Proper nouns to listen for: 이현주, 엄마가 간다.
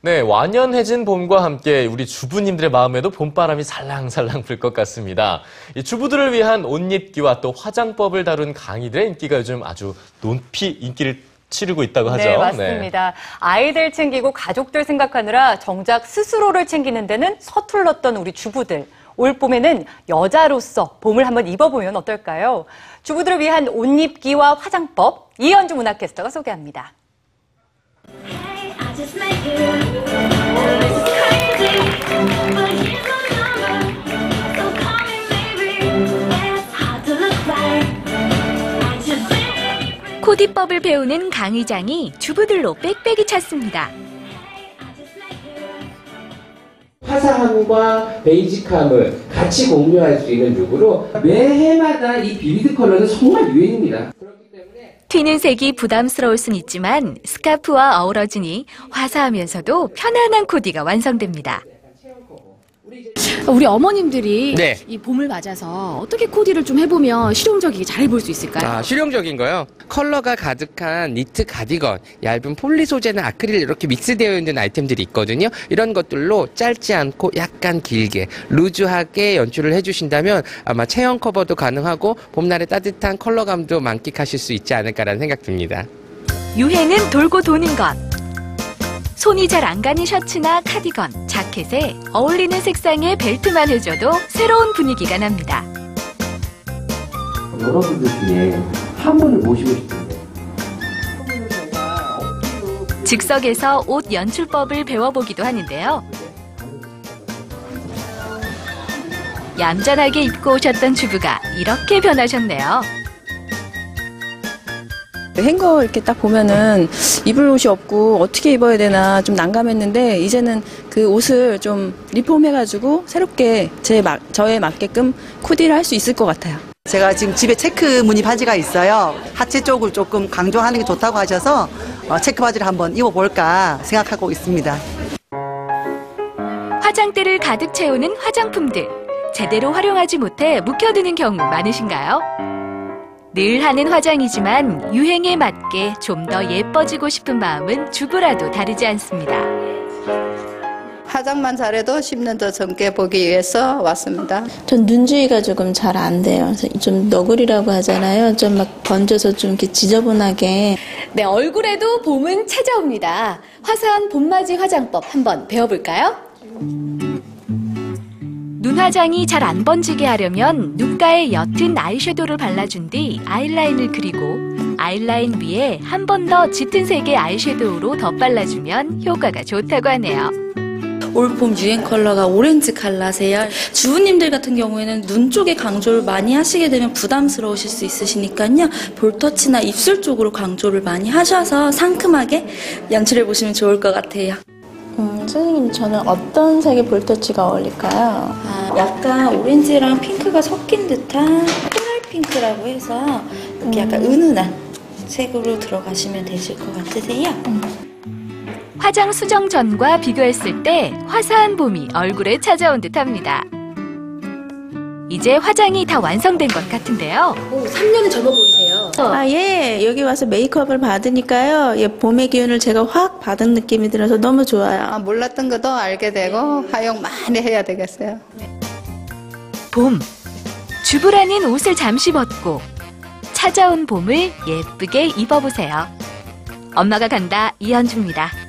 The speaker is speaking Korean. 네, 완연해진 봄과 함께 우리 주부님들의 마음에도 봄바람이 살랑살랑 불 것 같습니다. 이 주부들을 위한 옷 입기와 또 화장법을 다룬 강의들의 인기가 요즘 아주 높이 인기를 치르고 있다고 하죠. 네, 맞습니다. 네. 아이들 챙기고 가족들 생각하느라 정작 스스로를 챙기는 데는 서툴렀던 우리 주부들. 올 봄에는 여자로서 봄을 한번 입어보면 어떨까요? 주부들을 위한 옷 입기와 화장법, 이현주 문화캐스터가 소개합니다. 코디법을 배우는 강의장이 주부들로 빽빽이 찼습니다. 화사함과 베이직함을 같이 공유할 수 있는 룩으로 매해마다 이 비비드 컬러는 정말 유행입니다. 튀는 색이 부담스러울 순 있지만 스카프와 어우러지니 화사하면서도 편안한 코디가 완성됩니다. 우리 어머님들이 네. 이 봄을 맞아서 어떻게 코디를 좀 해보면 실용적이게 잘 입을 수 있을까요? 아, 실용적인 거요? 컬러가 가득한 니트 가디건, 얇은 폴리 소재나 아크릴 이렇게 믹스되어 있는 아이템들이 있거든요. 이런 것들로 짧지 않고 약간 길게, 루즈하게 연출을 해주신다면 아마 체형 커버도 가능하고 봄날의 따뜻한 컬러감도 만끽하실 수 있지 않을까라는 생각 듭니다. 유행은 돌고 도는 것. 손이 잘 안 가는 셔츠나 카디건, 자켓에 어울리는 색상의 벨트만 해줘도 새로운 분위기가 납니다. 여러분들 중에 한 분을 모시고 싶은데. 즉석에서 옷 연출법을 배워보기도 하는데요. 얌전하게 입고 오셨던 주부가 이렇게 변하셨네요. 행거 이렇게 딱 보면은 입을 옷이 없고 어떻게 입어야 되나 좀 난감했는데 이제는 그 옷을 좀 리폼해가지고 새롭게 저에 맞게끔 코디를 할 수 있을 것 같아요. 제가 지금 집에 체크 무늬 바지가 있어요. 하체 쪽을 조금 강조하는 게 좋다고 하셔서 체크 바지를 한번 입어볼까 생각하고 있습니다. 화장대를 가득 채우는 화장품들. 제대로 활용하지 못해 묵혀두는 경우 많으신가요? 늘 하는 화장이지만 유행에 맞게 좀 더 예뻐지고 싶은 마음은 주부라도 다르지 않습니다. 화장만 잘해도 10년 더 젊게 보기 위해서 왔습니다. 전 눈주위가 조금 잘 안 돼요. 좀 너구리라고 하잖아요. 좀 막 번져서 좀 이렇게 지저분하게. 네, 얼굴에도 봄은 찾아옵니다. 화사한 봄맞이 화장법 한번 배워볼까요? 눈화장이 잘 안 번지게 하려면 눈가에 옅은 아이섀도우를 발라준 뒤 아이라인을 그리고 아이라인 위에 한 번 더 짙은 색의 아이섀도우로 덧발라주면 효과가 좋다고 하네요. 올봄 유행 컬러가 오렌지 컬러세요. 주부님들 같은 경우에는 눈 쪽에 강조를 많이 하시게 되면 부담스러우실 수 있으시니까요. 볼터치나 입술 쪽으로 강조를 많이 하셔서 상큼하게 연출해보시면 좋을 것 같아요. 선생님, 저는 어떤 색의 볼터치가 어울릴까요? 아, 약간 오렌지랑 핑크가 섞인 듯한 코랄 핑크라고 해서 이렇게 약간 은은한 색으로 들어가시면 되실 것 같으세요? 화장 수정 전과 비교했을 때 화사한 봄이 얼굴에 찾아온 듯합니다. 이제 화장이 다 완성된 것 같은데요. 오, 3년은 젊어 보이세요. 아, 예. 여기 와서 메이크업을 받으니까요. 예, 봄의 기운을 제가 확 받은 느낌이 들어서 너무 좋아요. 아, 몰랐던 것도 알게 되고 활용 많이 해야 되겠어요. 봄. 주부라는 옷을 잠시 벗고 찾아온 봄을 예쁘게 입어보세요. 엄마가 간다, 이현주입니다.